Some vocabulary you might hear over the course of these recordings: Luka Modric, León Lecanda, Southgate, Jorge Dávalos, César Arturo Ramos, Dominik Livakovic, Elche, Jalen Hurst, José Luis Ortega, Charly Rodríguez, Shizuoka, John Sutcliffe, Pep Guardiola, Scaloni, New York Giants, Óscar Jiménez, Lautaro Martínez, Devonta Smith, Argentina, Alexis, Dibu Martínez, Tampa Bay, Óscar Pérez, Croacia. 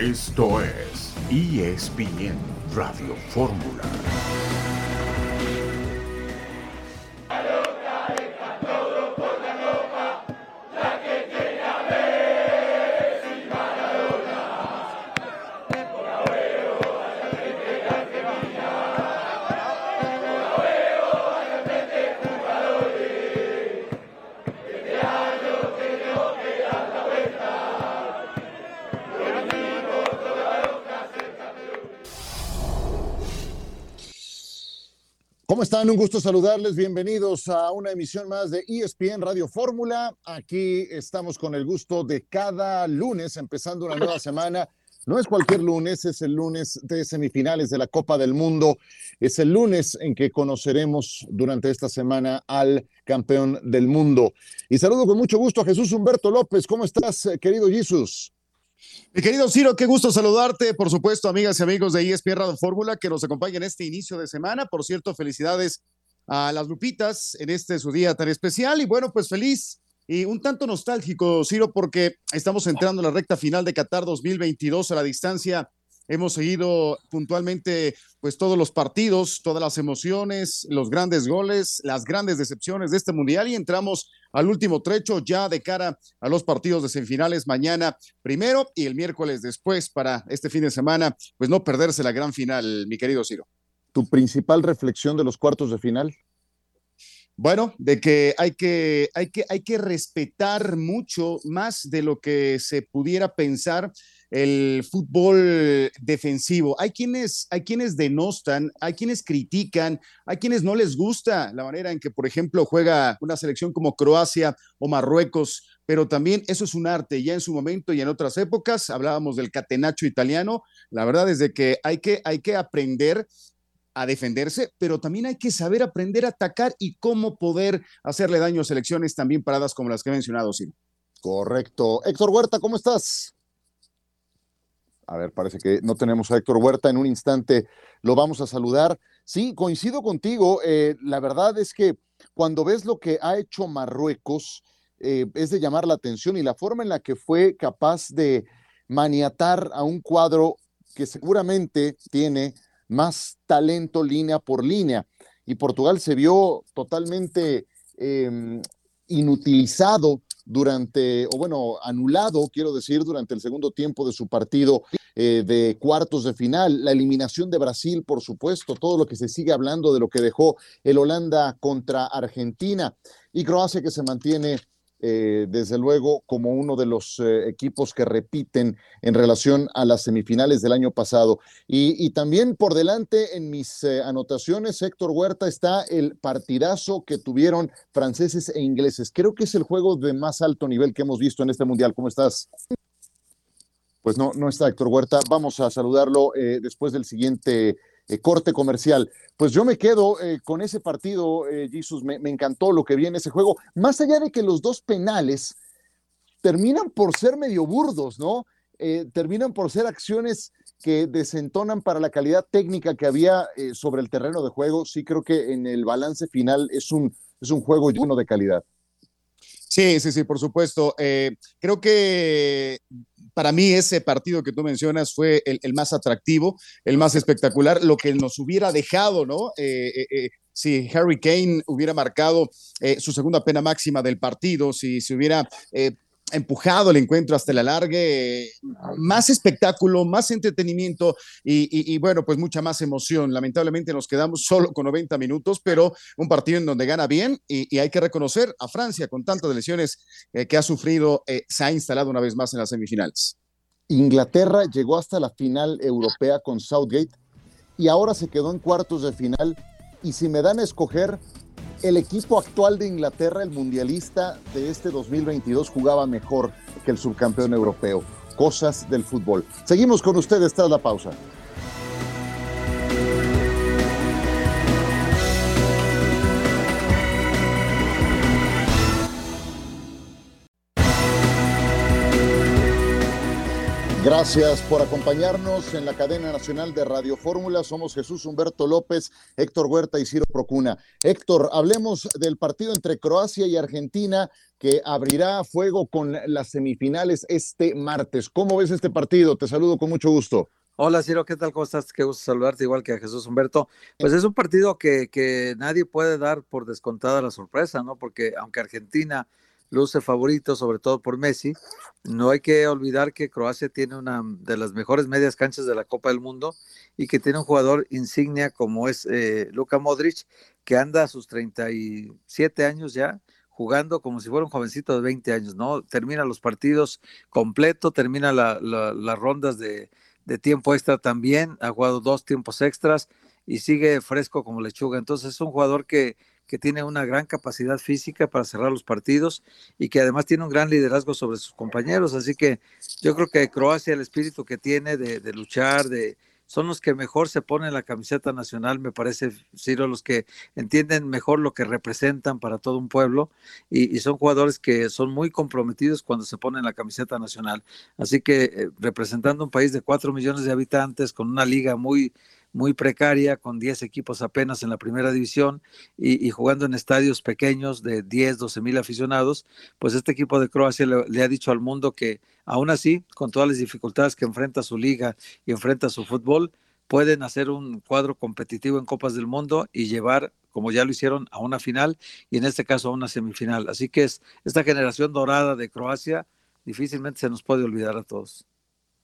Esto es ESPN Radio Fórmula. ¿Cómo están? Un gusto saludarles. Bienvenidos a una emisión más de ESPN Radio Fórmula. Aquí estamos con el gusto de cada lunes, empezando una nueva semana. No es cualquier lunes, es el lunes de semifinales de la Copa del Mundo. Es el lunes en que conoceremos durante esta semana al campeón del mundo. Y saludo con mucho gusto a Jesús Humberto López. ¿Cómo estás, querido Jesús? Mi querido Ciro, qué gusto saludarte, por supuesto, amigas y amigos de ESPN Radio Fórmula que nos acompañan este inicio de semana. Por cierto, felicidades a las Lupitas en este su día tan especial y bueno, pues feliz y un tanto nostálgico, Ciro, porque estamos entrando en la recta final de Qatar 2022 a la distancia. Hemos seguido puntualmente pues todos los partidos, todas las emociones, los grandes goles, las grandes decepciones de este mundial y entramos al último trecho ya de cara a los partidos de semifinales mañana primero y el miércoles después para este fin de semana, pues no perderse la gran final, mi querido Ciro. ¿Tu principal reflexión de los cuartos de final? Bueno, de que hay que respetar mucho más de lo que se pudiera pensar el fútbol defensivo. Hay quienes denostan, hay quienes critican, hay quienes no les gusta la manera en que, por ejemplo, juega una selección como Croacia o Marruecos, pero también eso es un arte. Ya en su momento y en otras épocas hablábamos del catenaccio italiano. La verdad es de que hay que aprender a defenderse, pero también hay que saber aprender a atacar y cómo poder hacerle daño a selecciones también paradas como las que he mencionado, sí. Correcto. Héctor Huerta, ¿cómo estás? A ver, parece que no tenemos a Héctor Huerta. En un instante lo vamos a saludar. Sí, coincido contigo. La verdad es que cuando ves lo que ha hecho Marruecos, es de llamar la atención y la forma en la que fue capaz de maniatar a un cuadro que seguramente tiene más talento línea por línea. Y Portugal se vio totalmente inutilizado anulado durante el segundo tiempo de su partido de cuartos de final. La eliminación de Brasil, por supuesto, todo lo que se sigue hablando de lo que dejó el Holanda contra Argentina y Croacia, que se mantiene desde luego como uno de los equipos que repiten en relación a las semifinales del año pasado. Y también por delante en mis anotaciones, Héctor Huerta, está el partidazo que tuvieron franceses e ingleses. Creo que es el juego de más alto nivel que hemos visto en este mundial. ¿Cómo estás? Pues no está Héctor Huerta. Vamos a saludarlo después del siguiente corte comercial. Pues yo me quedo con ese partido, Jesús. Me encantó lo que vi en ese juego. Más allá de que los dos penales terminan por ser medio burdos, ¿no? Terminan por ser acciones que desentonan para la calidad técnica que había sobre el terreno de juego. Sí, creo que en el balance final es un juego lleno de calidad. Sí, por supuesto. Creo que para mí ese partido que tú mencionas fue el más atractivo, el más espectacular, lo que nos hubiera dejado, ¿no? Si Harry Kane hubiera marcado su segunda pena máxima del partido, si se hubiera empujado el encuentro hasta el alargue, más espectáculo, más entretenimiento y bueno, pues mucha más emoción. Lamentablemente nos quedamos solo con 90 minutos, pero un partido en donde gana bien y hay que reconocer a Francia con tantas lesiones que ha sufrido, se ha instalado una vez más en las semifinales. Inglaterra llegó hasta la final europea con Southgate y ahora se quedó en cuartos de final y si me dan a escoger, el equipo actual de Inglaterra, el mundialista de este 2022, jugaba mejor que el subcampeón europeo. Cosas del fútbol. Seguimos con ustedes tras la pausa. Gracias por acompañarnos en la cadena nacional de Radio Fórmula. Somos Jesús Humberto López, Héctor Huerta y Ciro Procuna. Héctor, hablemos del partido entre Croacia y Argentina que abrirá fuego con las semifinales este martes. ¿Cómo ves este partido? Te saludo con mucho gusto. Hola Ciro, ¿qué tal? ¿Cómo estás? Qué gusto saludarte, igual que a Jesús Humberto. Pues es un partido que nadie puede dar por descontada la sorpresa, ¿no? Porque aunque Argentina luce favorito, sobre todo por Messi, no hay que olvidar que Croacia tiene una de las mejores medias canchas de la Copa del Mundo y que tiene un jugador insignia como es Luka Modric, que anda a sus 37 años ya, jugando como si fuera un jovencito de 20 años, ¿no? Termina los partidos completo, termina las rondas de tiempo extra también, ha jugado 2 tiempos extras y sigue fresco como lechuga. Entonces es un jugador que tiene una gran capacidad física para cerrar los partidos y que además tiene un gran liderazgo sobre sus compañeros, así que yo creo que Croacia, el espíritu que tiene de luchar, son los que mejor se ponen la camiseta nacional, me parece, Ciro, los que entienden mejor lo que representan para todo un pueblo y son jugadores que son muy comprometidos cuando se ponen la camiseta nacional. Así que representando un país de 4 millones de habitantes, con una liga muy, muy precaria, con 10 equipos apenas en la primera división y jugando en estadios pequeños de 10, 12 mil aficionados, pues este equipo de Croacia le ha dicho al mundo que aún así, con todas las dificultades que enfrenta su liga y enfrenta su fútbol, pueden hacer un cuadro competitivo en Copas del Mundo y llevar, como ya lo hicieron, a una final y en este caso a una semifinal. Así que es esta generación dorada de Croacia, difícilmente se nos puede olvidar a todos.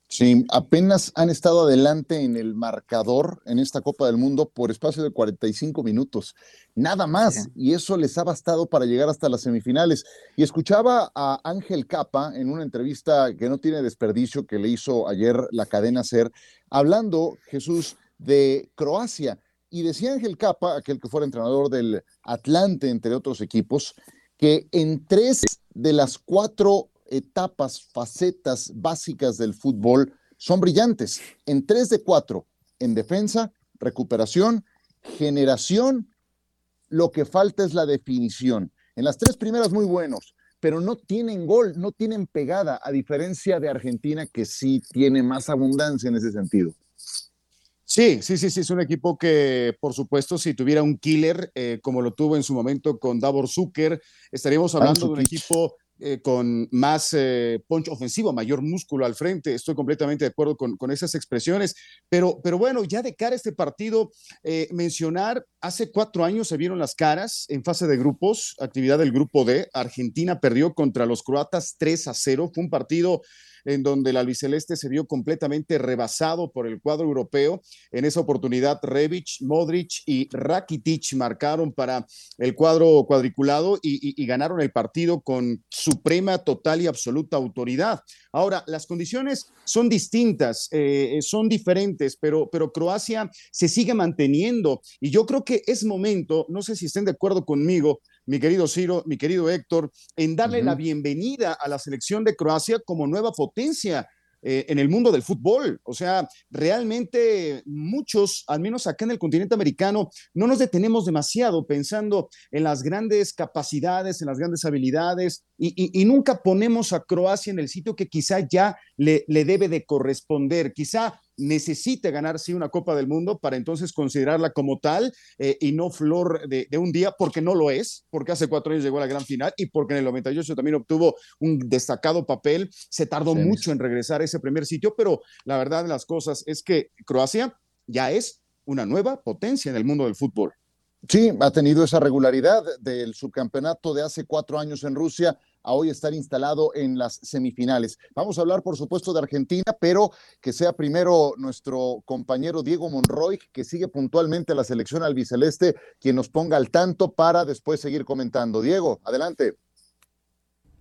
Sí, apenas han estado adelante en el marcador en esta Copa del Mundo por espacio de 45 minutos, nada más, y eso les ha bastado para llegar hasta las semifinales. Y escuchaba a Ángel Capa en una entrevista que no tiene desperdicio que le hizo ayer la cadena SER, hablando, Jesús, de Croacia, y decía Ángel Capa, aquel que fuera entrenador del Atlante, entre otros equipos, que en 3 de las 4 etapas, facetas básicas del fútbol son brillantes, en 3 de 4, en defensa, recuperación, generación, lo que falta es la definición. En las 3 primeras muy buenos, pero no tienen gol, no tienen pegada, a diferencia de Argentina que sí tiene más abundancia en ese sentido. Sí, es un equipo que, por supuesto, si tuviera un killer, como lo tuvo en su momento con Davor Šuker, estaríamos hablando de un equipo con más punch ofensivo, mayor músculo al frente. Estoy completamente de acuerdo con esas expresiones, pero bueno, ya de cara a este partido, mencionar, hace 4 años se vieron las caras en fase de grupos, actividad del grupo D. Argentina perdió contra los croatas 3-0, fue un partido en donde el albiceleste se vio completamente rebasado por el cuadro europeo. En esa oportunidad, Rebić, Modric y Rakitic marcaron para el cuadro cuadriculado y ganaron el partido con suprema, total y absoluta autoridad. Ahora, las condiciones son distintas, son diferentes, pero Croacia se sigue manteniendo y yo creo que es momento, no sé si estén de acuerdo conmigo, mi querido Ciro, mi querido Héctor, en darle la bienvenida a la selección de Croacia como nueva potencia en el mundo del fútbol. O sea, realmente muchos, al menos acá en el continente americano, no nos detenemos demasiado pensando en las grandes capacidades, en las grandes habilidades y nunca ponemos a Croacia en el sitio que quizá ya le debe de corresponder, quizá necesite ganar, sí, una Copa del Mundo para entonces considerarla como tal y no flor de un día, porque no lo es, porque hace 4 años llegó a la gran final y porque en el 98 también obtuvo un destacado papel. Se tardó mucho en regresar a ese primer sitio, pero la verdad de las cosas es que Croacia ya es una nueva potencia en el mundo del fútbol. Sí, ha tenido esa regularidad del subcampeonato de hace 4 años en Rusia a hoy estar instalado en las semifinales. Vamos a hablar, por supuesto, de Argentina, pero que sea primero nuestro compañero Diego Monroy, que sigue puntualmente a la selección albiceleste, quien nos ponga al tanto para después seguir comentando. Diego, adelante.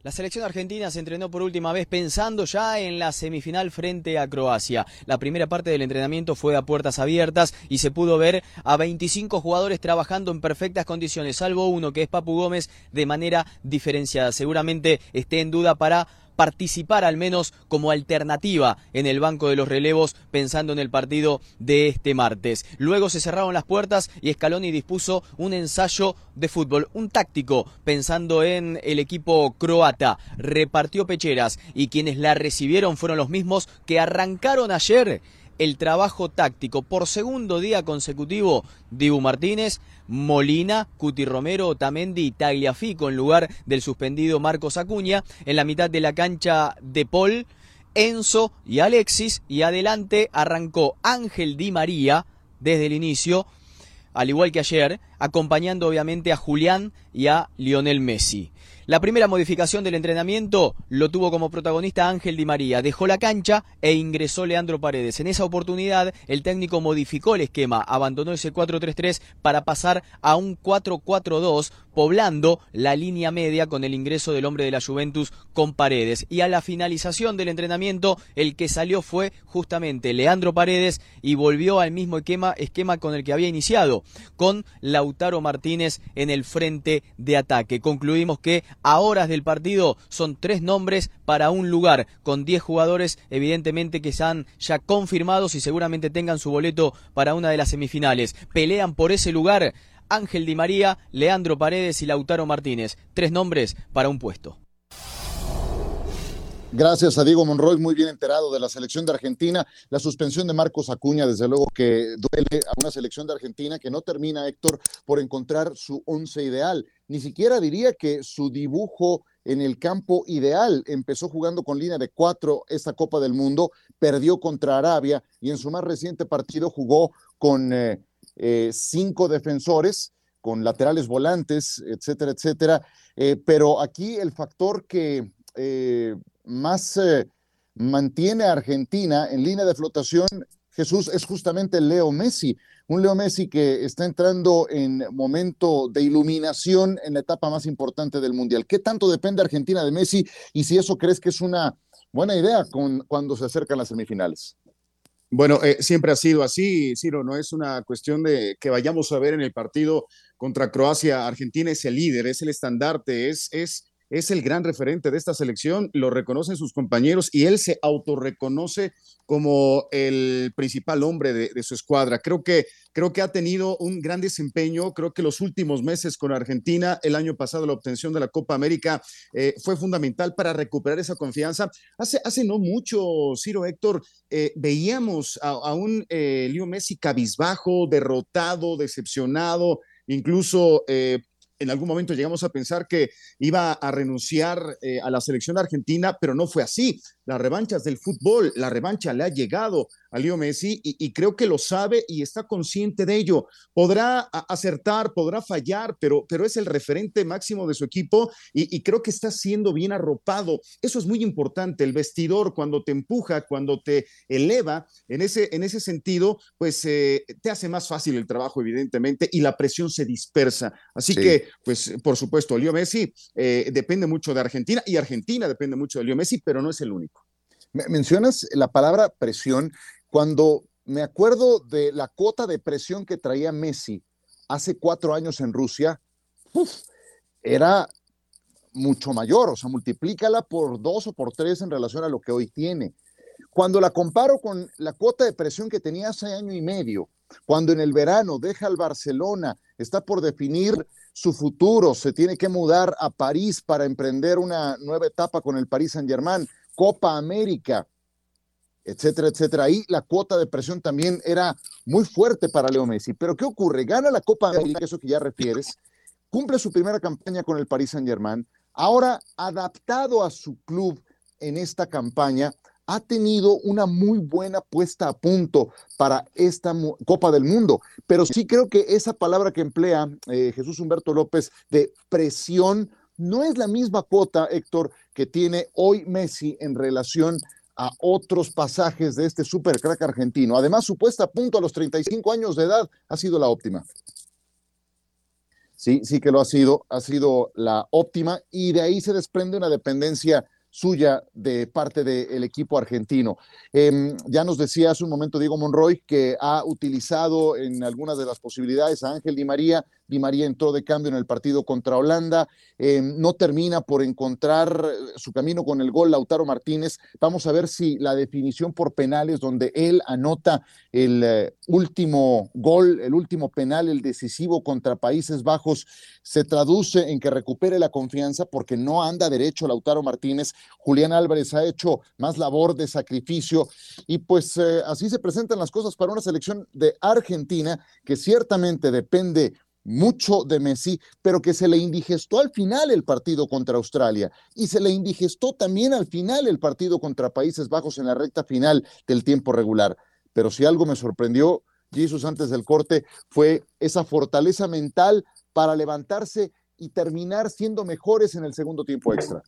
La selección argentina se entrenó por última vez pensando ya en la semifinal frente a Croacia. La primera parte del entrenamiento fue a puertas abiertas y se pudo ver a 25 jugadores trabajando en perfectas condiciones, salvo uno que es Papu Gómez, de manera diferenciada. Seguramente esté en duda para participar al menos como alternativa en el banco de los relevos pensando en el partido de este martes. Luego se cerraron las puertas y Scaloni dispuso un ensayo de fútbol, un táctico pensando en el equipo croata. Repartió pecheras y quienes la recibieron fueron los mismos que arrancaron ayer el trabajo táctico. Por segundo día consecutivo, Dibu Martínez, Molina, Cuti Romero, Otamendi y Tagliafico en lugar del suspendido Marcos Acuña. En la mitad de la cancha, De Paul, Enzo y Alexis. Y adelante arrancó Ángel Di María desde el inicio, al igual que ayer, acompañando obviamente a Julián y a Lionel Messi. La primera modificación del entrenamiento lo tuvo como protagonista Ángel Di María. Dejó la cancha e ingresó Leandro Paredes. En esa oportunidad, el técnico modificó el esquema, abandonó ese 4-3-3 para pasar a un 4-4-2, poblando la línea media con el ingreso del hombre de la Juventus con Paredes. Y a la finalización del entrenamiento, el que salió fue justamente Leandro Paredes y volvió al mismo esquema con el que había iniciado, con Lautaro Martínez en el frente de ataque. Concluimos que a horas del partido son 3 nombres para un lugar, con 10 jugadores evidentemente que están ya confirmados y seguramente tengan su boleto para una de las semifinales. Pelean por ese lugar Ángel Di María, Leandro Paredes y Lautaro Martínez. 3 nombres para un puesto. Gracias a Diego Monroy, muy bien enterado de la selección de Argentina. La suspensión de Marcos Acuña, desde luego que duele a una selección de Argentina que no termina, Héctor, por encontrar su once ideal. Ni siquiera diría que su dibujo en el campo ideal. Empezó jugando con línea de 4 esta Copa del Mundo, perdió contra Arabia y en su más reciente partido jugó con 5 defensores, con laterales volantes, etcétera, etcétera. Pero aquí el factor que más mantiene a Argentina en línea de flotación, Jesús, es justamente Leo Messi. Un Leo Messi que está entrando en momento de iluminación en la etapa más importante del Mundial. ¿Qué tanto depende Argentina de Messi? Y si eso crees que es una buena idea cuando se acercan las semifinales. Bueno, siempre ha sido así, Ciro, no es una cuestión de que vayamos a ver en el partido contra Croacia. Argentina es el líder, es el estandarte, es el gran referente de esta selección, lo reconocen sus compañeros y él se autorreconoce como el principal hombre de su escuadra. Creo que ha tenido un gran desempeño, creo que los últimos meses con Argentina, el año pasado la obtención de la Copa América fue fundamental para recuperar esa confianza. Hace no mucho, Ciro, Héctor, veíamos a un Leo Messi cabizbajo, derrotado, decepcionado, incluso en algún momento llegamos a pensar que iba a renunciar a la selección argentina, pero no fue así. Las revanchas del fútbol, la revancha le ha llegado a Leo Messi y creo que lo sabe y está consciente de ello. Podrá acertar, podrá fallar, pero es el referente máximo de su equipo y creo que está siendo bien arropado. Eso es muy importante, el vestidor cuando te empuja, cuando te eleva, en ese sentido, pues te hace más fácil el trabajo, evidentemente, y la presión se dispersa. Así que, pues, por supuesto, Leo Messi depende mucho de Argentina y Argentina depende mucho de Leo Messi, pero no es el único. Mencionas la palabra presión. Cuando me acuerdo de la cuota de presión que traía Messi hace 4 años en Rusia, era mucho mayor, o sea, multiplícala por 2 o por 3 en relación a lo que hoy tiene. Cuando la comparo con la cuota de presión que tenía hace año y medio, cuando en el verano deja al Barcelona, está por definir su futuro, se tiene que mudar a París para emprender una nueva etapa con el Paris Saint-Germain, Copa América, etcétera, etcétera. Ahí la cuota de presión también era muy fuerte para Leo Messi. Pero ¿qué ocurre? Gana la Copa América, eso que ya refieres, cumple su primera campaña con el Paris Saint-Germain, ahora adaptado a su club en esta campaña, ha tenido una muy buena puesta a punto para esta Copa del Mundo. Pero sí creo que esa palabra que emplea Jesús Humberto López de presión no es la misma cuota, Héctor, que tiene hoy Messi en relación a otros pasajes de este supercrack argentino. Además, su puesta a punto a los 35 años de edad ha sido la óptima. Sí que lo ha sido la óptima y de ahí se desprende una dependencia suya de parte del equipo argentino. Ya nos decía hace un momento Diego Monroy que ha utilizado en algunas de las posibilidades a Ángel Di María, Di María entró de cambio en el partido contra Holanda, no termina por encontrar su camino con el gol Lautaro Martínez. Vamos a ver si la definición por penales, donde él anota el último gol, el último penal, el decisivo contra Países Bajos, se traduce en que recupere la confianza, porque no anda derecho Lautaro Martínez. Julián Álvarez ha hecho más labor de sacrificio y pues así se presentan las cosas para una selección de Argentina que ciertamente depende mucho de Messi, pero que se le indigestó al final el partido contra Australia y se le indigestó también al final el partido contra Países Bajos en la recta final del tiempo regular. Pero si algo me sorprendió, Jesús, antes del corte, fue esa fortaleza mental para levantarse y terminar siendo mejores en el segundo tiempo extra.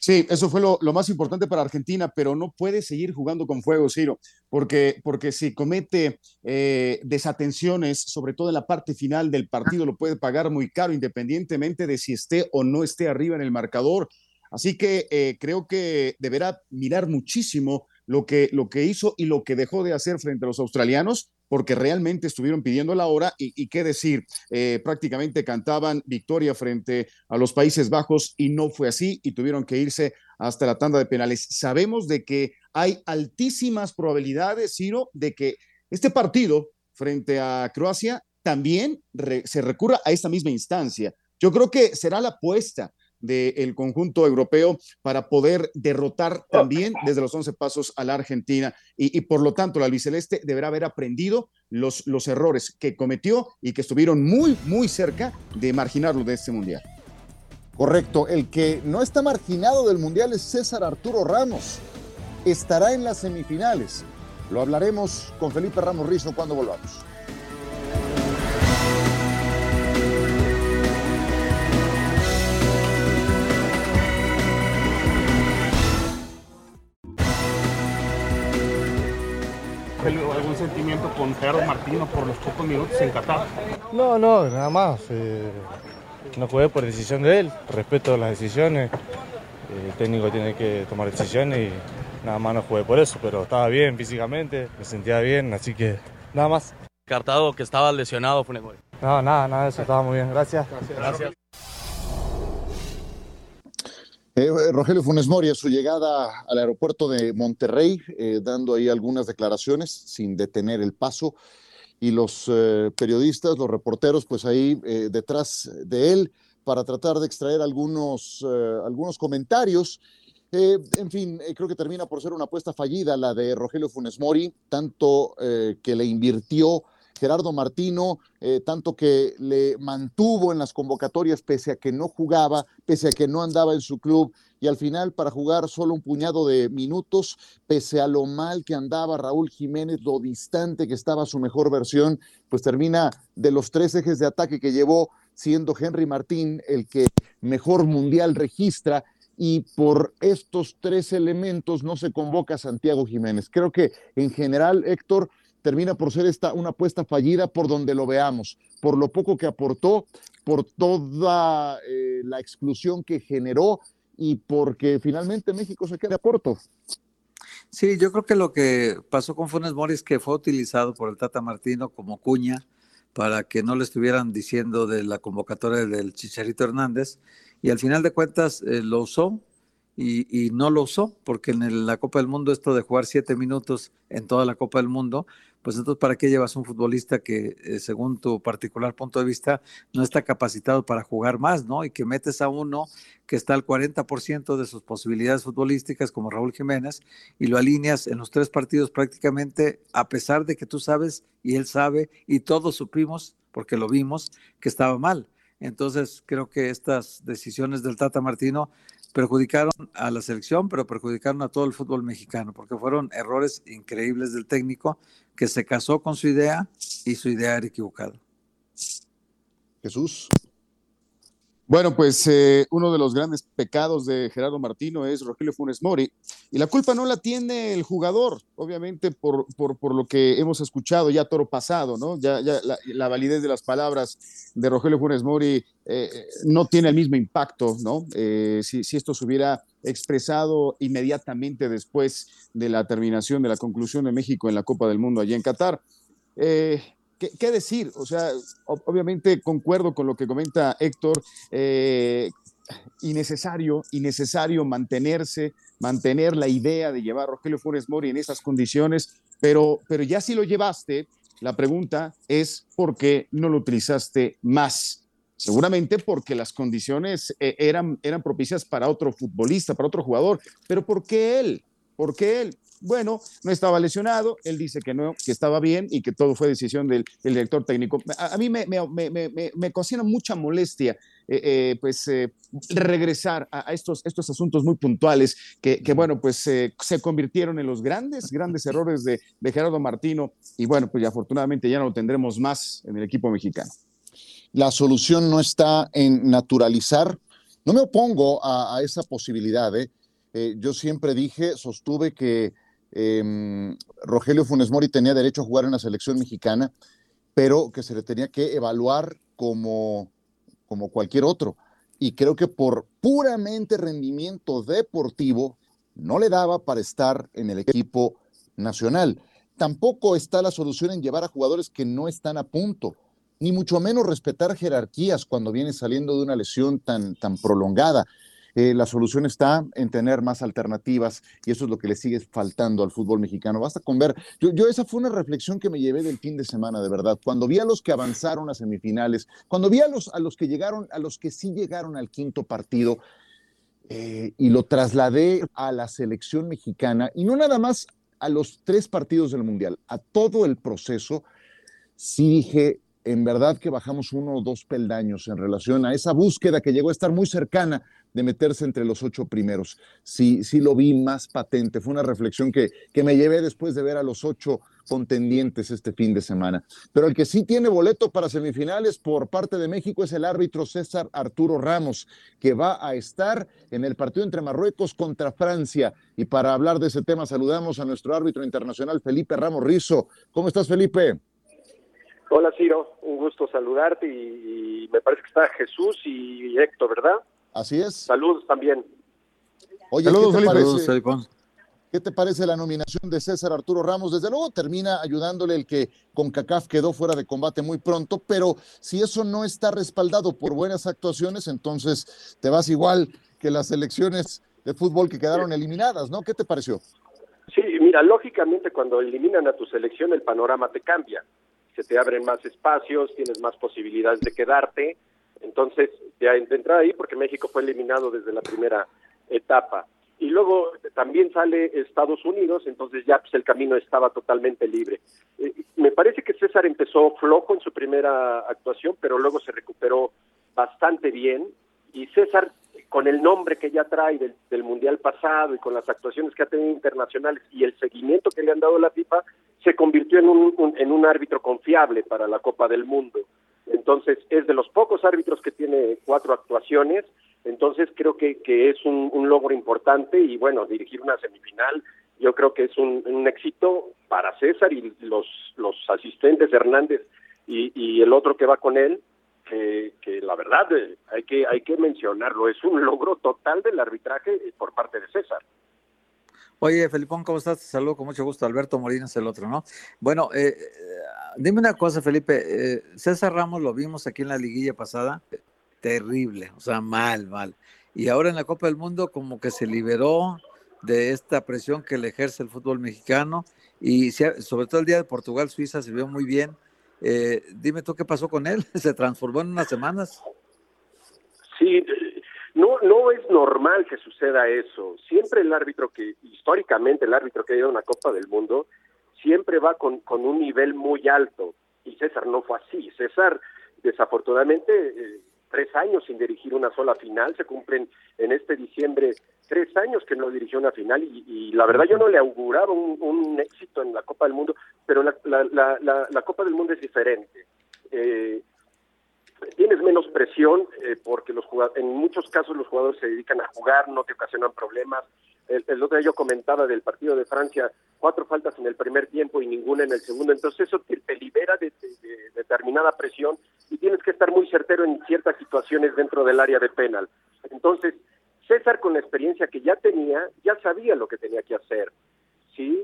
Sí, eso fue lo más importante para Argentina, pero no puede seguir jugando con fuego, Ciro, porque si comete desatenciones, sobre todo en la parte final del partido, lo puede pagar muy caro, independientemente de si esté o no esté arriba en el marcador. Así que creo que deberá mirar muchísimo lo que hizo y lo que dejó de hacer frente a los australianos, porque realmente estuvieron pidiendo la hora y qué decir, prácticamente cantaban victoria frente a los Países Bajos y no fue así y tuvieron que irse hasta la tanda de penales. Sabemos de que hay altísimas probabilidades, Ciro, de que este partido frente a Croacia también se recurra a esta misma instancia. Yo creo que será la apuesta del conjunto europeo para poder derrotar también desde los 11 pasos a la Argentina y por lo tanto la albiceleste deberá haber aprendido los errores que cometió y que estuvieron muy muy cerca de marginarlo de este mundial. Correcto, el que no está marginado del mundial es César Arturo Ramos, estará en las semifinales, lo hablaremos con Felipe Ramos Rizo cuando volvamos. ¿Algún sentimiento con Gerardo Martino por los pocos minutos en Qatar? No, nada más. No jugué por decisión de él. Respeto las decisiones. El técnico tiene que tomar decisiones y nada más no jugué por eso. Pero estaba bien físicamente, me sentía bien, así que nada más. ¿Cartado que estaba lesionado, Funes Mori? No, nada de eso. Estaba muy bien. Gracias. Rogelio Funes Mori, a su llegada al aeropuerto de Monterrey, dando ahí algunas declaraciones sin detener el paso, y los periodistas, los reporteros, pues ahí detrás de él para tratar de extraer algunos comentarios. En fin, creo que termina por ser una apuesta fallida la de Rogelio Funes Mori, tanto que le invirtió Gerardo Martino, tanto que le mantuvo en las convocatorias pese a que no jugaba, pese a que no andaba en su club, y al final para jugar solo un puñado de minutos, pese a lo mal que andaba Raúl Jiménez, lo distante que estaba su mejor versión, pues termina de los tres ejes de ataque que llevó siendo Henry Martín el que mejor mundial registra, y por estos tres elementos no se convoca Santiago Jiménez. Creo que en general, Héctor, termina por ser esta una apuesta fallida por donde lo veamos, por lo poco que aportó, por toda la exclusión que generó y porque finalmente México se queda corto. Sí, yo creo que lo que pasó con Funes Mori es que fue utilizado por el Tata Martino como cuña para que no le estuvieran diciendo de la convocatoria del Chicharito Hernández y al final de cuentas lo usó. Y no lo usó, porque en la Copa del Mundo esto de jugar 7 minutos en toda la Copa del Mundo, pues entonces ¿para qué llevas un futbolista que según tu particular punto de vista no está capacitado para jugar más, ¿no? Y que metes a uno que está al 40% de sus posibilidades futbolísticas como Raúl Jiménez y lo alineas en los 3 partidos prácticamente, a pesar de que tú sabes y él sabe y todos supimos, porque lo vimos, que estaba mal. Entonces creo que estas decisiones del Tata Martino perjudicaron a la selección, pero perjudicaron a todo el fútbol mexicano, porque fueron errores increíbles del técnico que se casó con su idea y su idea era equivocada. Jesús. Bueno, pues uno de los grandes pecados de Gerardo Martino es Rogelio Funes Mori, y la culpa no la tiene el jugador, obviamente por lo que hemos escuchado ya toro pasado, ¿no? Ya la validez de las palabras de Rogelio Funes Mori no tiene el mismo impacto, ¿no? Si esto se hubiera expresado inmediatamente después de la terminación de la conclusión de México en la Copa del Mundo allá en Qatar. ¿Qué decir? O sea, obviamente concuerdo con lo que comenta Héctor, innecesario mantener la idea de llevar a Rogelio Funes Mori en esas condiciones, pero ya si lo llevaste, la pregunta es ¿por qué no lo utilizaste más? Seguramente porque las condiciones eran propicias para otro futbolista, para otro jugador, pero ¿por qué él? ¿Por qué él? Bueno, no estaba lesionado, él dice que no, que estaba bien y que todo fue decisión del director técnico. A mí me ocasiona mucha molestia regresar a estos asuntos muy puntuales que bueno, pues se convirtieron en los grandes errores de Gerardo Martino y bueno, pues afortunadamente ya no lo tendremos más en el equipo mexicano. La solución no está en naturalizar. No me opongo a esa posibilidad, ¿eh? Yo siempre dije, sostuve que Rogelio Funes Mori tenía derecho a jugar en la selección mexicana, pero que se le tenía que evaluar como cualquier otro. Y creo que por puramente rendimiento deportivo no le daba para estar en el equipo nacional. Tampoco está la solución en llevar a jugadores que no están a punto, ni mucho menos respetar jerarquías cuando viene saliendo de una lesión tan prolongada. La solución está en tener más alternativas y eso es lo que le sigue faltando al fútbol mexicano. Basta con ver. Yo esa fue una reflexión que me llevé del fin de semana, de verdad. Cuando vi a los que avanzaron a semifinales, cuando vi a los que llegaron, a los que sí llegaron al quinto partido y lo trasladé a la selección mexicana y no nada más a los 3 partidos del Mundial, a todo el proceso, sí dije, en verdad que bajamos 1 o 2 peldaños en relación a esa búsqueda que llegó a estar muy cercana de meterse entre los 8 primeros. Sí lo vi más patente. Fue una reflexión que me llevé después de ver a los 8 contendientes este fin de semana. Pero el que sí tiene boleto para semifinales por parte de México es el árbitro César Arturo Ramos, que va a estar en el partido entre Marruecos contra Francia. Y para hablar de ese tema saludamos a nuestro árbitro internacional Felipe Ramos Rizo. ¿Cómo estás, Felipe? Hola, Ciro, un gusto saludarte y me parece que está Jesús y Héctor, ¿verdad? Así es. Saludos también. Oye, saludos, ¿qué te parece la nominación de César Arturo Ramos? Desde luego termina ayudándole el que CONCACAF quedó fuera de combate muy pronto, pero si eso no está respaldado por buenas actuaciones, entonces te vas igual que las selecciones de fútbol que quedaron eliminadas, ¿no? ¿Qué te pareció? Sí, mira, lógicamente cuando eliminan a tu selección el panorama te cambia. Se te abren más espacios, tienes más posibilidades de quedarte. Entonces, ya de entrada ahí, porque México fue eliminado desde la primera etapa. Y luego también sale Estados Unidos, entonces ya pues el camino estaba totalmente libre. Me parece que César empezó flojo en su primera actuación, pero luego se recuperó bastante bien. Y César, con el nombre que ya trae del Mundial pasado y con las actuaciones que ha tenido internacionales y el seguimiento que le han dado la FIFA, se convirtió en un árbitro confiable para la Copa del Mundo. Entonces, es de los pocos árbitros que tiene 4 actuaciones, entonces creo que es un logro importante y bueno, dirigir una semifinal, yo creo que es un éxito para César y los asistentes Hernández y el otro que va con él, que la verdad hay que mencionarlo, es un logro total del arbitraje por parte de César. Oye, Felipón, ¿cómo estás? Te saludo con mucho gusto. Alberto Molina es el otro, ¿no? Bueno, dime una cosa, Felipe. César Ramos lo vimos aquí en la liguilla pasada. Terrible, o sea, mal. Y ahora en la Copa del Mundo como que se liberó de esta presión que le ejerce el fútbol mexicano. Y sobre todo el día de Portugal-Suiza se vio muy bien. Dime tú qué pasó con él. ¿Se transformó en unas semanas? Sí, No es normal que suceda eso. Siempre el árbitro que ha ido a una Copa del Mundo, siempre va con un nivel muy alto. Y César no fue así. César, desafortunadamente, 3 años sin dirigir una sola final. Se cumplen en este diciembre 3 años que no dirigió una final. Y la verdad yo no le auguraba un éxito en la Copa del Mundo, pero la Copa del Mundo es diferente. Tienes menos presión porque en muchos casos los jugadores se dedican a jugar, no te ocasionan problemas. El otro día yo comentaba del partido de Francia, 4 faltas en el primer tiempo y ninguna en el segundo. Entonces eso te libera de determinada presión y tienes que estar muy certero en ciertas situaciones dentro del área de penal. Entonces César, con la experiencia que ya tenía, ya sabía lo que tenía que hacer, ¿sí?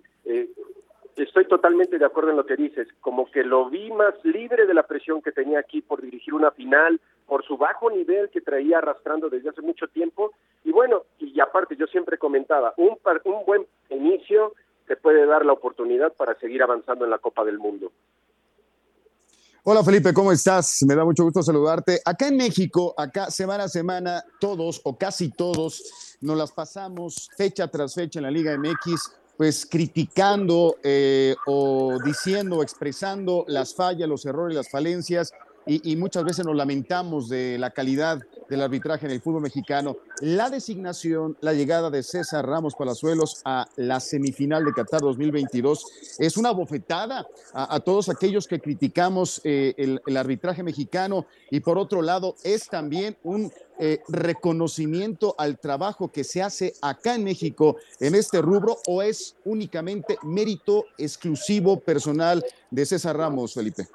estoy totalmente de acuerdo en lo que dices, como que lo vi más libre de la presión que tenía aquí por dirigir una final, por su bajo nivel que traía arrastrando desde hace mucho tiempo, y bueno, y aparte yo siempre comentaba, un buen inicio te puede dar la oportunidad para seguir avanzando en la Copa del Mundo. Hola Felipe, ¿cómo estás? Me da mucho gusto saludarte. Acá en México, acá semana a semana, todos o casi todos nos las pasamos fecha tras fecha en la Liga MX, pues criticando o diciendo, expresando las fallas, los errores, las falencias y muchas veces nos lamentamos de la calidad del arbitraje en el fútbol mexicano. La designación, la llegada de César Ramos Palazuelos a la semifinal de Qatar 2022 es una bofetada a todos aquellos que criticamos el arbitraje mexicano y por otro lado es también un reconocimiento al trabajo que se hace acá en México en este rubro o es únicamente mérito exclusivo personal de César Ramos, Felipe.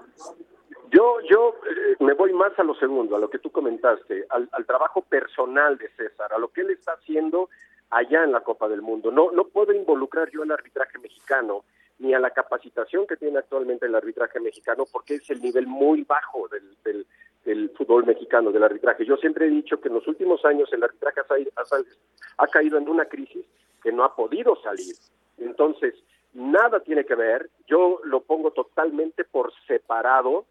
Yo me voy más a lo segundo, a lo que tú comentaste, al trabajo personal de César, a lo que él está haciendo allá en la Copa del Mundo. No puedo involucrar yo al arbitraje mexicano ni a la capacitación que tiene actualmente el arbitraje mexicano porque es el nivel muy bajo del fútbol mexicano, del arbitraje. Yo siempre he dicho que en los últimos años el arbitraje ha caído en una crisis que no ha podido salir. Entonces, nada tiene que ver, yo lo pongo totalmente por separado,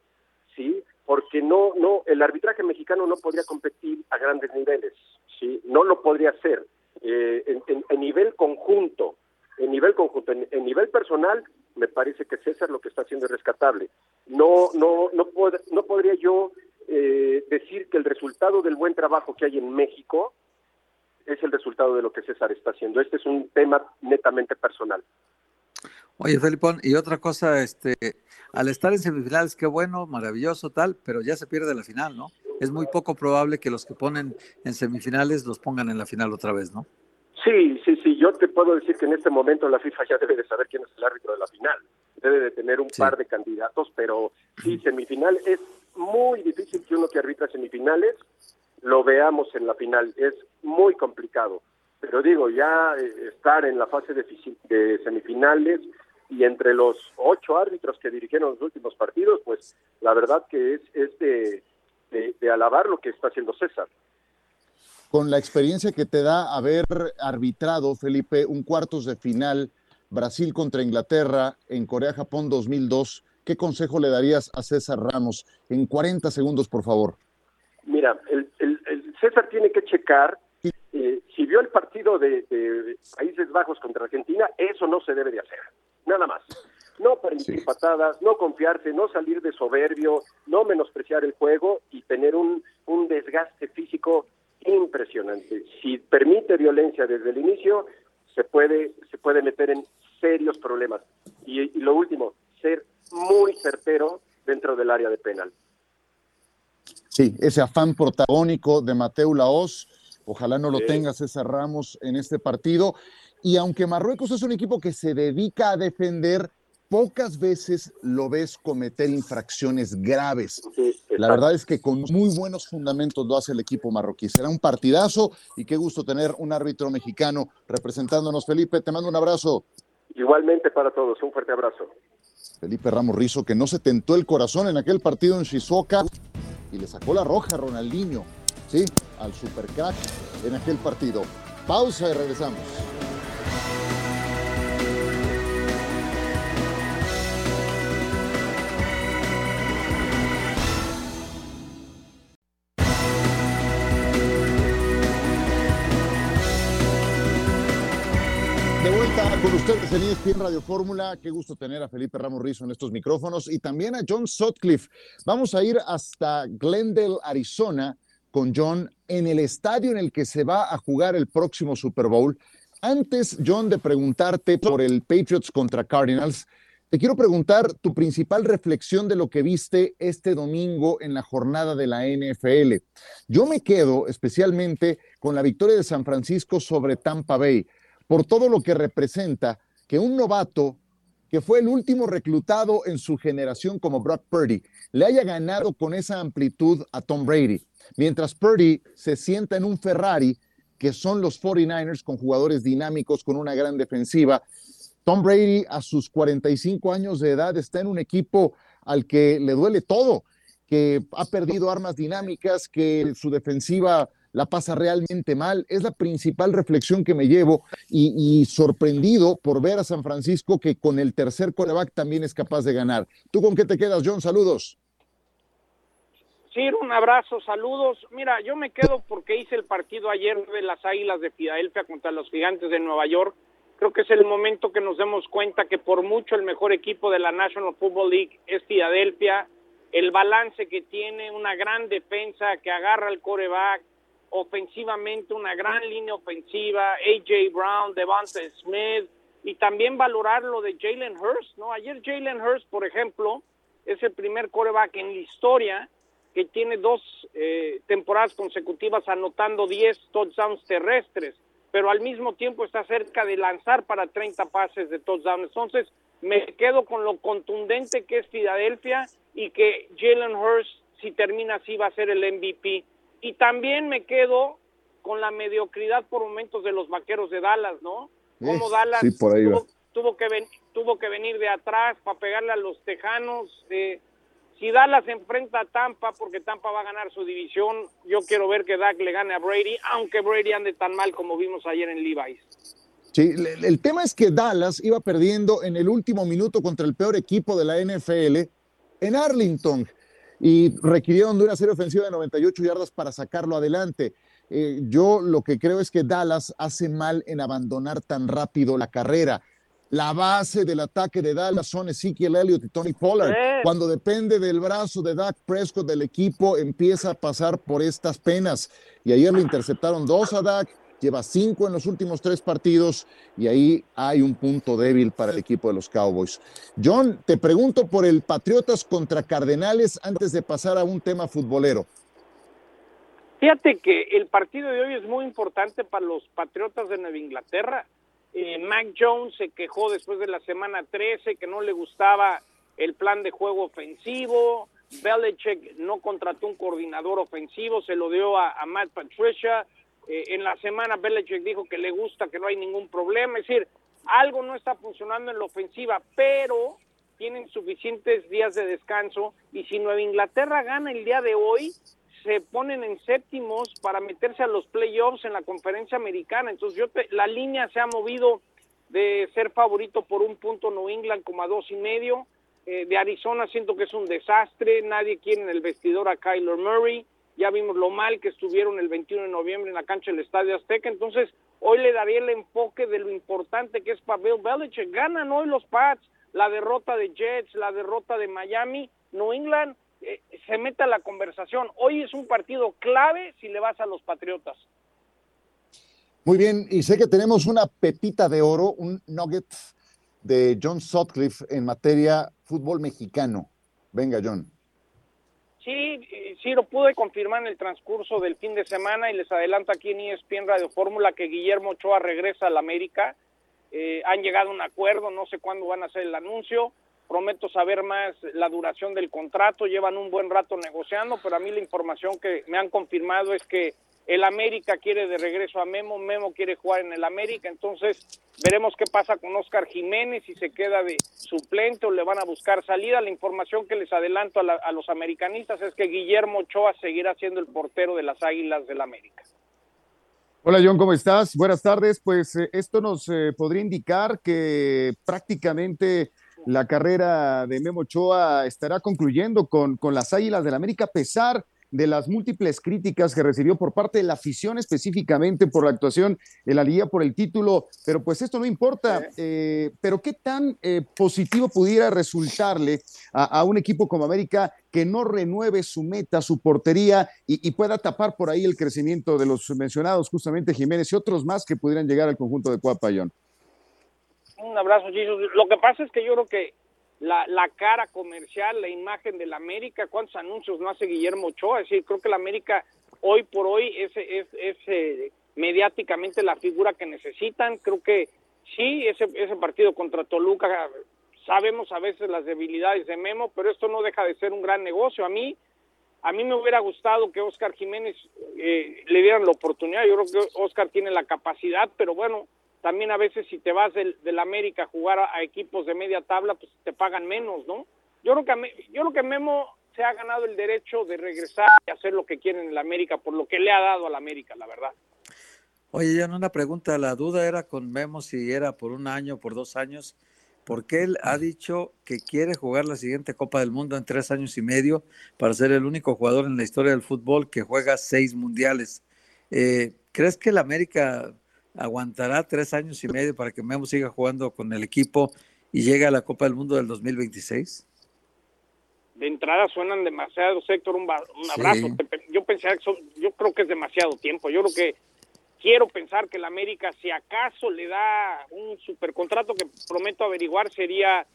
sí, porque no, el arbitraje mexicano no podría competir a grandes niveles, sí, no lo podría hacer en nivel conjunto, en nivel personal me parece que César lo que está haciendo es rescatable. No podría yo decir que el resultado del buen trabajo que hay en México es el resultado de lo que César está haciendo. Este es un tema netamente personal. Oye, Felipón, y otra cosa, al estar en semifinales, qué bueno, maravilloso, tal, pero ya se pierde la final, ¿no? Es muy poco probable que los que ponen en semifinales los pongan en la final otra vez, ¿no? Sí, yo te puedo decir que en este momento la FIFA ya debe de saber quién es el árbitro de la final. Debe de tener un par de candidatos, pero sí, semifinal es muy difícil que uno que arbitra semifinales lo veamos en la final, es muy complicado. Pero digo, ya estar en la fase de semifinales y entre los 8 árbitros que dirigieron los últimos partidos, pues la verdad que es de alabar lo que está haciendo César. Con la experiencia que te da haber arbitrado, Felipe, un cuartos de final, Brasil contra Inglaterra en Corea-Japón 2002, ¿qué consejo le darías a César Ramos? En 40 segundos, por favor. Mira, el César tiene que checar. Si vio el partido de Países Bajos contra Argentina, eso no se debe de hacer, nada más. No permitir patadas, no confiarse, no salir de soberbio, no menospreciar el juego y tener un desgaste físico impresionante. Si permite violencia desde el inicio, se puede meter en serios problemas. Y lo último, ser muy certero dentro del área de penal. Sí, ese afán protagónico de Mateu Lahoz, ojalá no lo tenga César Ramos en este partido. Y aunque Marruecos es un equipo que se dedica a defender, pocas veces lo ves cometer infracciones graves. La verdad es que con muy buenos fundamentos lo hace el equipo marroquí. Será un partidazo y qué gusto tener un árbitro mexicano representándonos. Felipe, te mando un abrazo. Igualmente para todos, un fuerte abrazo. Felipe Ramos Rizo, que no se tentó el corazón en aquel partido en Shizuoka y le sacó la roja a Ronaldinho. Sí, al supercrack en aquel partido. Pausa y regresamos. De vuelta con ustedes en ESPN Radio Fórmula. Qué gusto tener a Felipe Ramos Rizo en estos micrófonos y también a John Sutcliffe. Vamos a ir hasta Glendale, Arizona, con John en el estadio en el que se va a jugar el próximo Super Bowl. Antes, John, de preguntarte por el Patriots contra Cardinals, te quiero preguntar tu principal reflexión de lo que viste este domingo en la jornada de la NFL. Yo me quedo especialmente con la victoria de San Francisco sobre Tampa Bay, por todo lo que representa que un novato que fue el último reclutado en su generación como Brock Purdy, le haya ganado con esa amplitud a Tom Brady. Mientras Purdy se sienta en un Ferrari, que son los 49ers con jugadores dinámicos, con una gran defensiva, Tom Brady a sus 45 años de edad está en un equipo al que le duele todo, que ha perdido armas dinámicas, que su defensiva la pasa realmente mal. Es la principal reflexión que me llevo y sorprendido por ver a San Francisco que con el tercer quarterback también es capaz de ganar. ¿Tú con qué te quedas, John? Saludos. Sí, un abrazo, saludos. Mira, yo me quedo porque hice el partido ayer de las Águilas de Filadelfia contra los Gigantes de Nueva York. Creo que es el momento que nos demos cuenta que por mucho el mejor equipo de la National Football League es Filadelfia. El balance que tiene, una gran defensa que agarra el quarterback, ofensivamente una gran línea ofensiva, A.J. Brown, Devonta Smith, y también valorar lo de Jalen Hurst, ¿no? Ayer Jalen Hurst, por ejemplo, es el primer quarterback en la historia que tiene dos temporadas consecutivas anotando 10 touchdowns terrestres, pero al mismo tiempo está cerca de lanzar para 30 pases de touchdown. Entonces, me quedo con lo contundente que es Filadelfia y que Jalen Hurst, si termina así, va a ser el MVP. Y también me quedo con la mediocridad por momentos de los Vaqueros de Dallas, ¿no? Como Dallas sí, tuvo que venir de atrás para pegarle a los Tejanos. Si Dallas enfrenta a Tampa, porque Tampa va a ganar su división, yo quiero ver que Dak le gane a Brady, aunque Brady ande tan mal como vimos ayer en Levi's. Sí, el tema es que Dallas iba perdiendo en el último minuto contra el peor equipo de la NFL en Arlington y requirieron de una serie ofensiva de 98 yardas para sacarlo adelante. Yo lo que creo es que Dallas hace mal en abandonar tan rápido la carrera. La base del ataque de Dallas son Ezekiel Elliott y Tony Pollard. Cuando depende del brazo de Dak Prescott del equipo, empieza a pasar por estas penas. Y ayer le interceptaron 2 a Dak. Lleva 5 en los últimos 3 partidos y ahí hay un punto débil para el equipo de los Cowboys. John, te pregunto por el Patriotas contra Cardenales antes de pasar a un tema futbolero. Fíjate que el partido de hoy es muy importante para los Patriotas de Nueva Inglaterra. Mac Jones se quejó después de la semana 13 que no le gustaba el plan de juego ofensivo. Belichick no contrató un coordinador ofensivo, se lo dio a Matt Patricia. En la semana Belichick dijo que le gusta, que no hay ningún problema. Es decir, algo no está funcionando en la ofensiva, pero tienen suficientes días de descanso. Y si Nueva Inglaterra gana el día de hoy, se ponen en séptimos para meterse a los playoffs en la conferencia americana. Entonces la línea se ha movido de ser favorito por 1 punto New England como a 2.5. De Arizona siento que es un desastre. Nadie quiere en el vestidor a Kyler Murray. Ya vimos lo mal que estuvieron el 21 de noviembre en la cancha del Estadio Azteca. Entonces, hoy le daría el enfoque de lo importante que es para Bill Belichick. Ganan hoy los Pats, la derrota de Jets, la derrota de Miami. New England se mete a la conversación. Hoy es un partido clave si le vas a los Patriotas. Muy bien, y sé que tenemos una pepita de oro, un nugget de John Sutcliffe en materia fútbol mexicano. Venga, John. Sí, lo pude confirmar en el transcurso del fin de semana y les adelanto aquí en ESPN Radio Fórmula que Guillermo Ochoa regresa a la América. Han llegado a un acuerdo, no sé cuándo van a hacer el anuncio. Prometo saber más la duración del contrato. Llevan un buen rato negociando, pero a mí la información que me han confirmado es que el América quiere de regreso a Memo. Memo quiere jugar en el América. Entonces, veremos qué pasa con Óscar Jiménez, si se queda de suplente o le van a buscar salida. La información que les adelanto a los americanistas es que Guillermo Ochoa seguirá siendo el portero de las Águilas del América. Hola, John, ¿cómo estás? Buenas tardes. Pues esto nos podría indicar que prácticamente la carrera de Memo Ochoa estará concluyendo con las Águilas del América, a pesar de las múltiples críticas que recibió por parte de la afición, específicamente por la actuación en la liga por el título, pero pues esto no importa. Pero qué tan positivo pudiera resultarle a un equipo como América que no renueve su meta, su portería y pueda tapar por ahí el crecimiento de los mencionados, justamente Jiménez y otros más que pudieran llegar al conjunto de Cuapayón. Un abrazo, Jesús. Lo que pasa es que yo creo que la cara comercial, la imagen de la América, cuántos anuncios no hace Guillermo Ochoa, es decir, creo que la América hoy por hoy es mediáticamente la figura que necesitan. Creo que sí, ese partido contra Toluca, sabemos a veces las debilidades de Memo, pero esto no deja de ser un gran negocio. A mí me hubiera gustado que Óscar Jiménez le dieran la oportunidad. Yo creo que Óscar tiene la capacidad, pero bueno, También a veces si te vas del América a jugar a equipos de media tabla, pues te pagan menos, ¿no? Yo creo que Memo se ha ganado el derecho de regresar y hacer lo que quiere en el América, por lo que le ha dado al América, la verdad. Oye, John, una pregunta, la duda era con Memo si era por un año, por 2 años, porque él ha dicho que quiere jugar la siguiente Copa del Mundo en 3 años y medio para ser el único jugador en la historia del fútbol que juega 6 mundiales. ¿Crees que el América aguantará 3 años y medio para que Memo siga jugando con el equipo y llegue a la Copa del Mundo del 2026? De entrada suenan demasiado, Héctor, un abrazo. Sí. Yo creo que es demasiado tiempo. Yo creo que quiero pensar que el América, si acaso le da un supercontrato que prometo averiguar, sería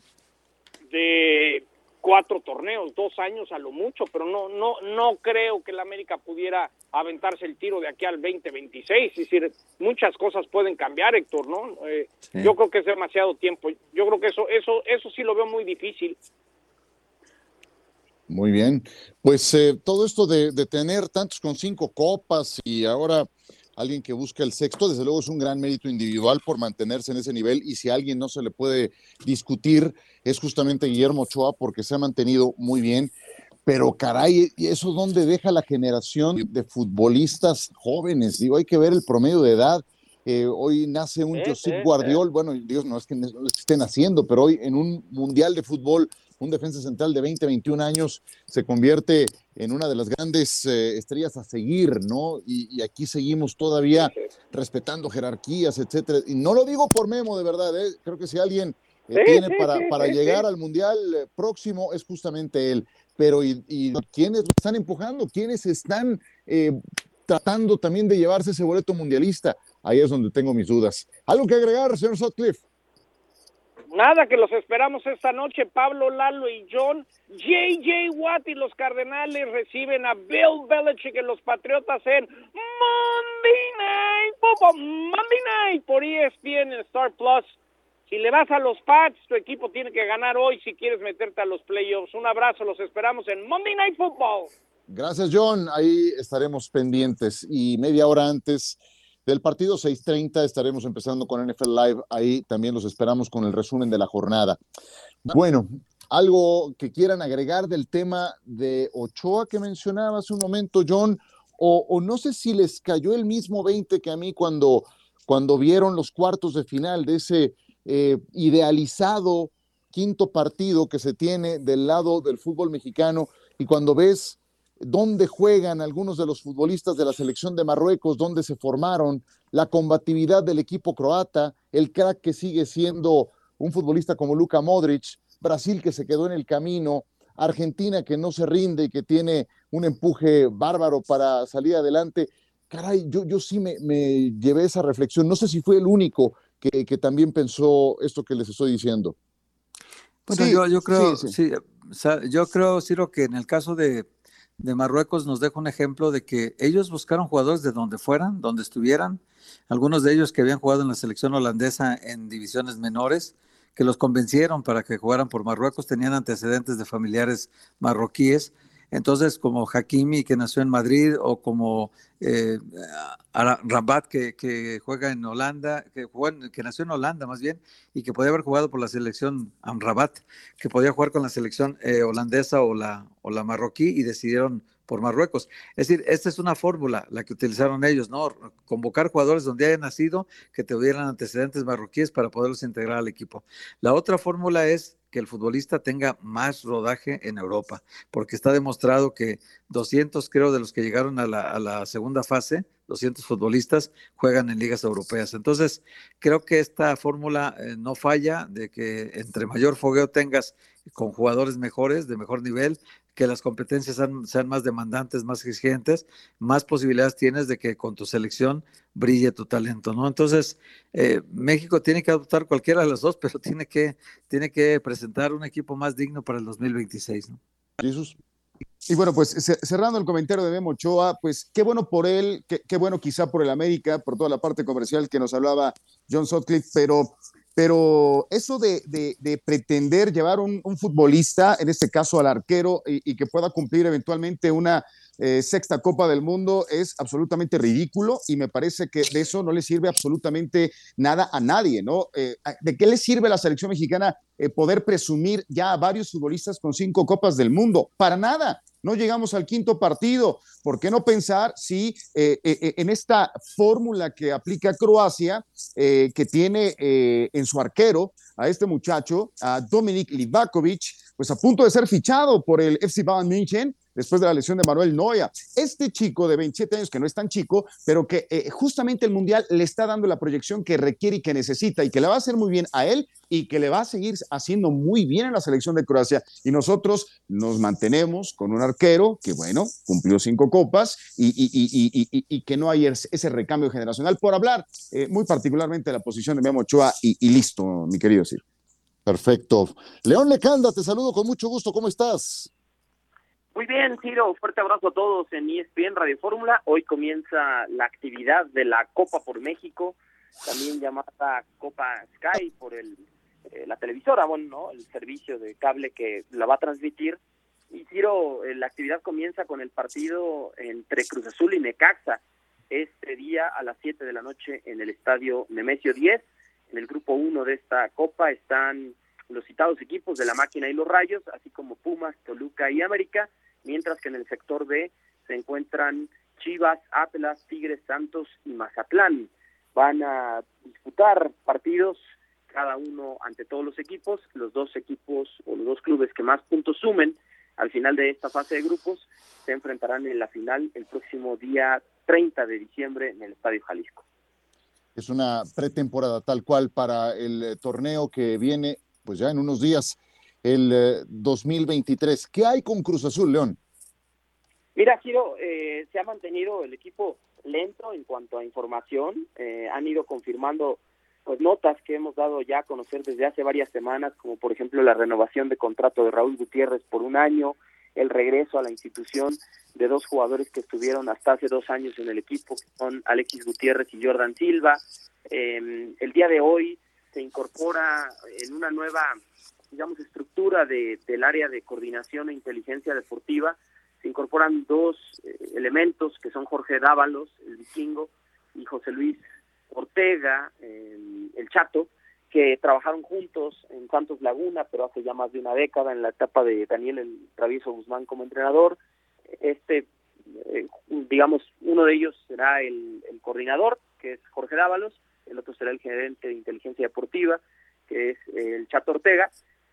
de 4 torneos, 2 años a lo mucho, pero no creo que el América pudiera aventarse el tiro de aquí al 2026. Es decir, muchas cosas pueden cambiar, Héctor, ¿no? Sí. Yo creo que es demasiado tiempo. Yo creo que eso sí lo veo muy difícil. Muy bien. Pues todo esto de tener tantos con 5 copas y ahora alguien que busca el 6º, desde luego es un gran mérito individual por mantenerse en ese nivel, y si a alguien no se le puede discutir es justamente Guillermo Ochoa, porque se ha mantenido muy bien, pero caray, ¿eso dónde deja la generación de futbolistas jóvenes? Digo, hay que ver el promedio de edad. Hoy nace un Josep Guardiol, bueno, Dios, no es que estén haciendo, pero hoy en un mundial de fútbol, un defensa central de 20, 21 años se convierte en una de las grandes estrellas a seguir, ¿no? Y aquí seguimos todavía respetando jerarquías, etcétera. Y no lo digo por Memo, de verdad, ¿eh? Creo que si alguien tiene para llegar al mundial próximo es justamente él. Pero ¿y quiénes lo están empujando? ¿Quiénes están tratando también de llevarse ese boleto mundialista? Ahí es donde tengo mis dudas. ¿Algo que agregar, señor Sutcliffe? Nada, que los esperamos esta noche, Pablo, Lalo y John. J.J. Watt y los Cardenales reciben a Bill Belichick en los Patriotas en Monday Night por ESPN en Star Plus. Si le vas a los Pats, tu equipo tiene que ganar hoy si quieres meterte a los playoffs. Un abrazo, los esperamos en Monday Night Football. Gracias, John, ahí estaremos pendientes, y media hora antes del partido, 6:30, estaremos empezando con NFL Live. Ahí también los esperamos con el resumen de la jornada. Bueno, algo que quieran agregar del tema de Ochoa que mencionaba hace un momento, John, o no sé si les cayó el mismo 20 que a mí cuando vieron los cuartos de final de ese idealizado 5º partido que se tiene del lado del fútbol mexicano, y cuando ves dónde juegan algunos de los futbolistas de la selección de Marruecos, dónde se formaron, la combatividad del equipo croata, el crack que sigue siendo un futbolista como Luka Modric, Brasil que se quedó en el camino, Argentina que no se rinde y que tiene un empuje bárbaro para salir adelante. Caray, yo sí me llevé esa reflexión. No sé si fue el único que también pensó esto que les estoy diciendo. Bueno, sí, yo creo, sí. Yo creo, Ciro, que en el caso de Marruecos nos deja un ejemplo de que ellos buscaron jugadores de donde fueran, donde estuvieran, algunos de ellos que habían jugado en la selección holandesa en divisiones menores, que los convencieron para que jugaran por Marruecos, tenían antecedentes de familiares marroquíes, entonces como Hakimi, que nació en Madrid, o como Rabat, que nació en Holanda más bien, y que podía haber jugado por la selección Amrabat, que podía jugar con la selección holandesa o la marroquí, y decidieron por Marruecos. Es decir, esta es una fórmula, la que utilizaron ellos, ¿no? Convocar jugadores donde hayan nacido, que tuvieran antecedentes marroquíes para poderlos integrar al equipo. La otra fórmula es que el futbolista tenga más rodaje en Europa, porque está demostrado que 200, creo, de los que llegaron a la segunda fase, 200 futbolistas juegan en ligas europeas. Entonces, creo que esta fórmula no falla, de que entre mayor fogueo tengas con jugadores mejores, de mejor nivel, que las competencias sean más demandantes, más exigentes, más posibilidades tienes de que con tu selección brille tu talento, ¿no? Entonces, México tiene que adoptar cualquiera de las dos, pero tiene que presentar un equipo más digno para el 2026, ¿no? Jesús. Y bueno, pues cerrando el comentario de Memo Ochoa, pues qué bueno por él, qué bueno quizá por el América, por toda la parte comercial que nos hablaba John Sutcliffe, pero Pero eso de pretender llevar un futbolista, en este caso al arquero, y que pueda cumplir eventualmente una sexta Copa del Mundo es absolutamente ridículo, y me parece que de eso no le sirve absolutamente nada a nadie, ¿no? ¿De qué le sirve a la selección mexicana poder presumir ya a varios futbolistas con 5 Copas del Mundo? Para nada. No llegamos al quinto partido. ¿Por qué no pensar si en esta fórmula que aplica Croacia, que tiene en su arquero a este muchacho, a Dominik Livakovic, pues a punto de ser fichado por el FC Bayern München después de la lesión de Manuel Neuer? Este chico de 27 años, que no es tan chico, pero que justamente el Mundial le está dando la proyección que requiere y que necesita, y que le va a hacer muy bien a él y que le va a seguir haciendo muy bien a la selección de Croacia. Y nosotros nos mantenemos con un arquero que, bueno, cumplió 5 copas y que no hay ese recambio generacional, por hablar muy particularmente de la posición de Memo Ochoa y listo, mi querido Ciro. Perfecto. León Lecanda, te saludo con mucho gusto. ¿Cómo estás? Muy bien, Ciro, fuerte abrazo a todos en ESPN Radio Fórmula. Hoy comienza la actividad de la Copa por México, también llamada Copa Sky por la televisora, el servicio de cable que la va a transmitir. Y Ciro, la actividad comienza con el partido entre Cruz Azul y Necaxa, este día a las 7 de la noche en el estadio Nemesio 10. En el grupo 1 de esta Copa están los citados equipos de La Máquina y los Rayos, así como Pumas, Toluca y América, mientras que en el sector B se encuentran Chivas, Atlas, Tigres, Santos y Mazatlán. Van a disputar partidos, cada uno ante todos los equipos. Los dos equipos o los dos clubes que más puntos sumen al final de esta fase de grupos se enfrentarán en la final el próximo día 30 de diciembre en el Estadio Jalisco. Es una pretemporada tal cual para el torneo que viene, pues ya en unos días, el 2023. ¿Qué hay con Cruz Azul, León? Mira, Ciro, se ha mantenido el equipo lento en cuanto a información. Han ido confirmando pues notas que hemos dado ya a conocer desde hace varias semanas, como por ejemplo la renovación de contrato de Raúl Gutiérrez por 1 año, el regreso a la institución de 2 jugadores que estuvieron hasta hace 2 años en el equipo, que son Alexis Gutiérrez y Jordan Silva. El día de hoy se incorpora en una nueva, digamos, estructura del área de coordinación e inteligencia deportiva. Se incorporan 2 elementos, que son Jorge Dávalos, el vikingo, y José Luis Ortega, el Chato, que trabajaron juntos en Santos Laguna, pero hace ya más de una década, en la etapa de Daniel el Travieso Guzmán como entrenador. Uno de ellos será el coordinador, que es Jorge Dávalos. El otro será el gerente de inteligencia deportiva, que es el Chato Ortega.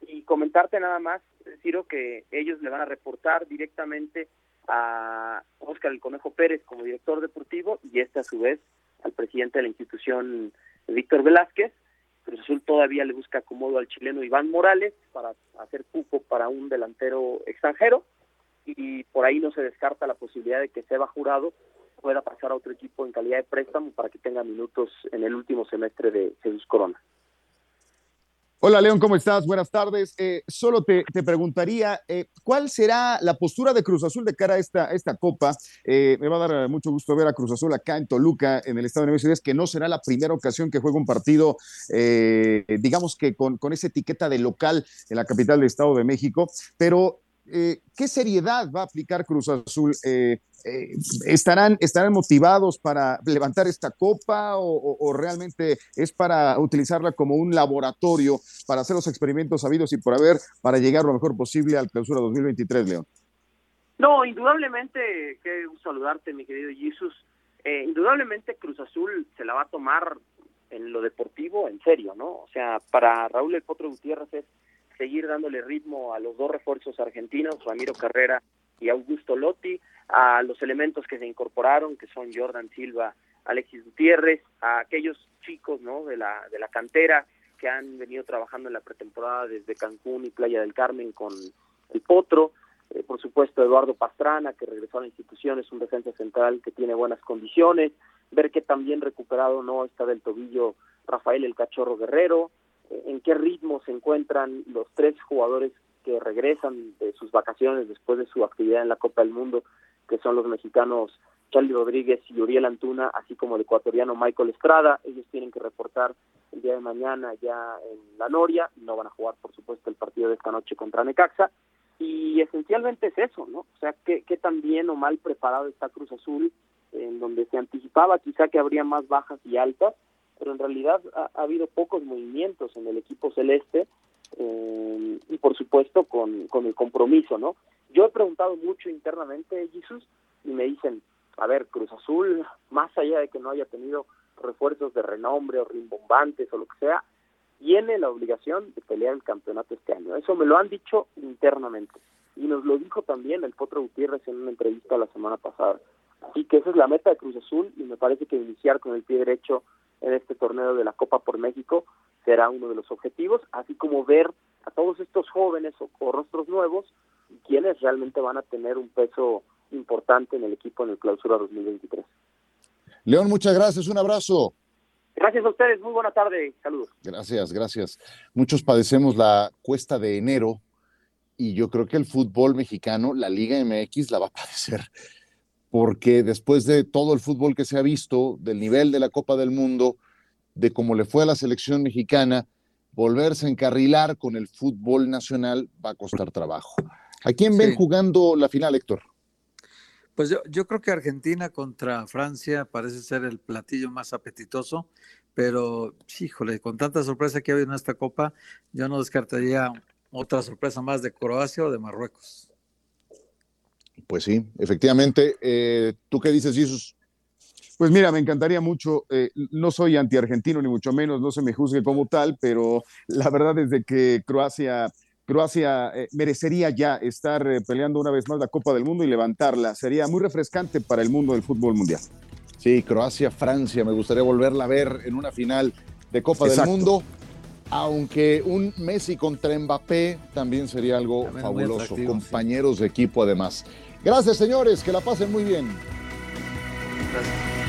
Y comentarte nada más, Ciro, que ellos le van a reportar directamente a Óscar el Conejo Pérez como director deportivo, y a su vez al presidente de la institución, Víctor Velázquez. Cruz Azul todavía le busca acomodo al chileno Iván Morales para hacer cupo para un delantero extranjero, y por ahí no se descarta la posibilidad de que Seba Jurado pueda pasar a otro equipo en calidad de préstamo para que tenga minutos en el último semestre de Jesús Corona. Hola, León, ¿cómo estás? Buenas tardes. Solo te preguntaría, ¿cuál será la postura de Cruz Azul de cara a esta Copa? Me va a dar mucho gusto ver a Cruz Azul acá en Toluca, en el Estadio de Universidades, que no será la primera ocasión que juegue un partido, digamos que con esa etiqueta de local en la capital del Estado de México, pero ¿qué seriedad va a aplicar Cruz Azul? ¿Estarán motivados para levantar esta copa o realmente es para utilizarla como un laboratorio para hacer los experimentos habidos y por haber para llegar lo mejor posible al Clausura 2023, León? No, indudablemente, qué gusto saludarte, mi querido Jesús. Indudablemente Cruz Azul se la va a tomar en lo deportivo en serio, ¿no? O sea, para Raúl el Potro Gutiérrez es seguir dándole ritmo a los 2 refuerzos argentinos, Ramiro Carrera y Augusto Lotti, a los elementos que se incorporaron, que son Jordan Silva, Alexis Gutiérrez, a aquellos chicos, ¿no?, de la cantera que han venido trabajando en la pretemporada desde Cancún y Playa del Carmen con el Potro, por supuesto Eduardo Pastrana, que regresó a la institución, es un defensa central que tiene buenas condiciones, ver que también recuperado no está del tobillo Rafael el Cachorro Guerrero, en qué ritmo se encuentran los 3 jugadores que regresan de sus vacaciones después de su actividad en la Copa del Mundo, que son los mexicanos Charly Rodríguez y Uriel Antuna, así como el ecuatoriano Michael Estrada. Ellos tienen que reportar el día de mañana ya en La Noria, no van a jugar por supuesto el partido de esta noche contra Necaxa, y esencialmente es eso, ¿no? O sea, qué tan bien o mal preparado está Cruz Azul, en donde se anticipaba quizá que habría más bajas y altas, pero en realidad ha habido pocos movimientos en el equipo celeste, y por supuesto con el compromiso, ¿no? Yo he preguntado mucho internamente, Jesús, y me dicen, a ver, Cruz Azul, más allá de que no haya tenido refuerzos de renombre o rimbombantes o lo que sea, tiene la obligación de pelear el campeonato este año. Eso me lo han dicho internamente. Y nos lo dijo también el Potro Gutiérrez en una entrevista la semana pasada. Así que esa es la meta de Cruz Azul, y me parece que iniciar con el pie derecho en este torneo de la Copa por México será uno de los objetivos, así como ver a todos estos jóvenes o rostros nuevos, quienes realmente van a tener un peso importante en el equipo en el Clausura 2023. León, muchas gracias, un abrazo. Gracias a ustedes, muy buena tarde, saludos. Gracias, gracias. Muchos padecemos la cuesta de enero, y yo creo que el fútbol mexicano, la Liga MX, la va a padecer, porque después de todo el fútbol que se ha visto, del nivel de la Copa del Mundo, de cómo le fue a la selección mexicana, volverse a encarrilar con el fútbol nacional va a costar trabajo. ¿A quién ven jugando la final, Héctor? Pues yo creo que Argentina contra Francia parece ser el platillo más apetitoso, pero, híjole, con tanta sorpresa que ha habido en esta Copa, yo no descartaría otra sorpresa más de Croacia o de Marruecos. Pues sí, efectivamente. ¿Tú qué dices, Jesús? Pues mira, me encantaría mucho, no soy antiargentino ni mucho menos, no se me juzgue como tal, pero la verdad es de que Croacia merecería ya estar peleando una vez más la Copa del Mundo y levantarla. Sería muy refrescante para el mundo del fútbol mundial. Sí, Croacia-Francia, me gustaría volverla a ver en una final de Copa del Mundo, aunque un Messi contra Mbappé también sería algo fabuloso, compañeros de equipo además. Gracias, señores, que la pasen muy bien. Gracias.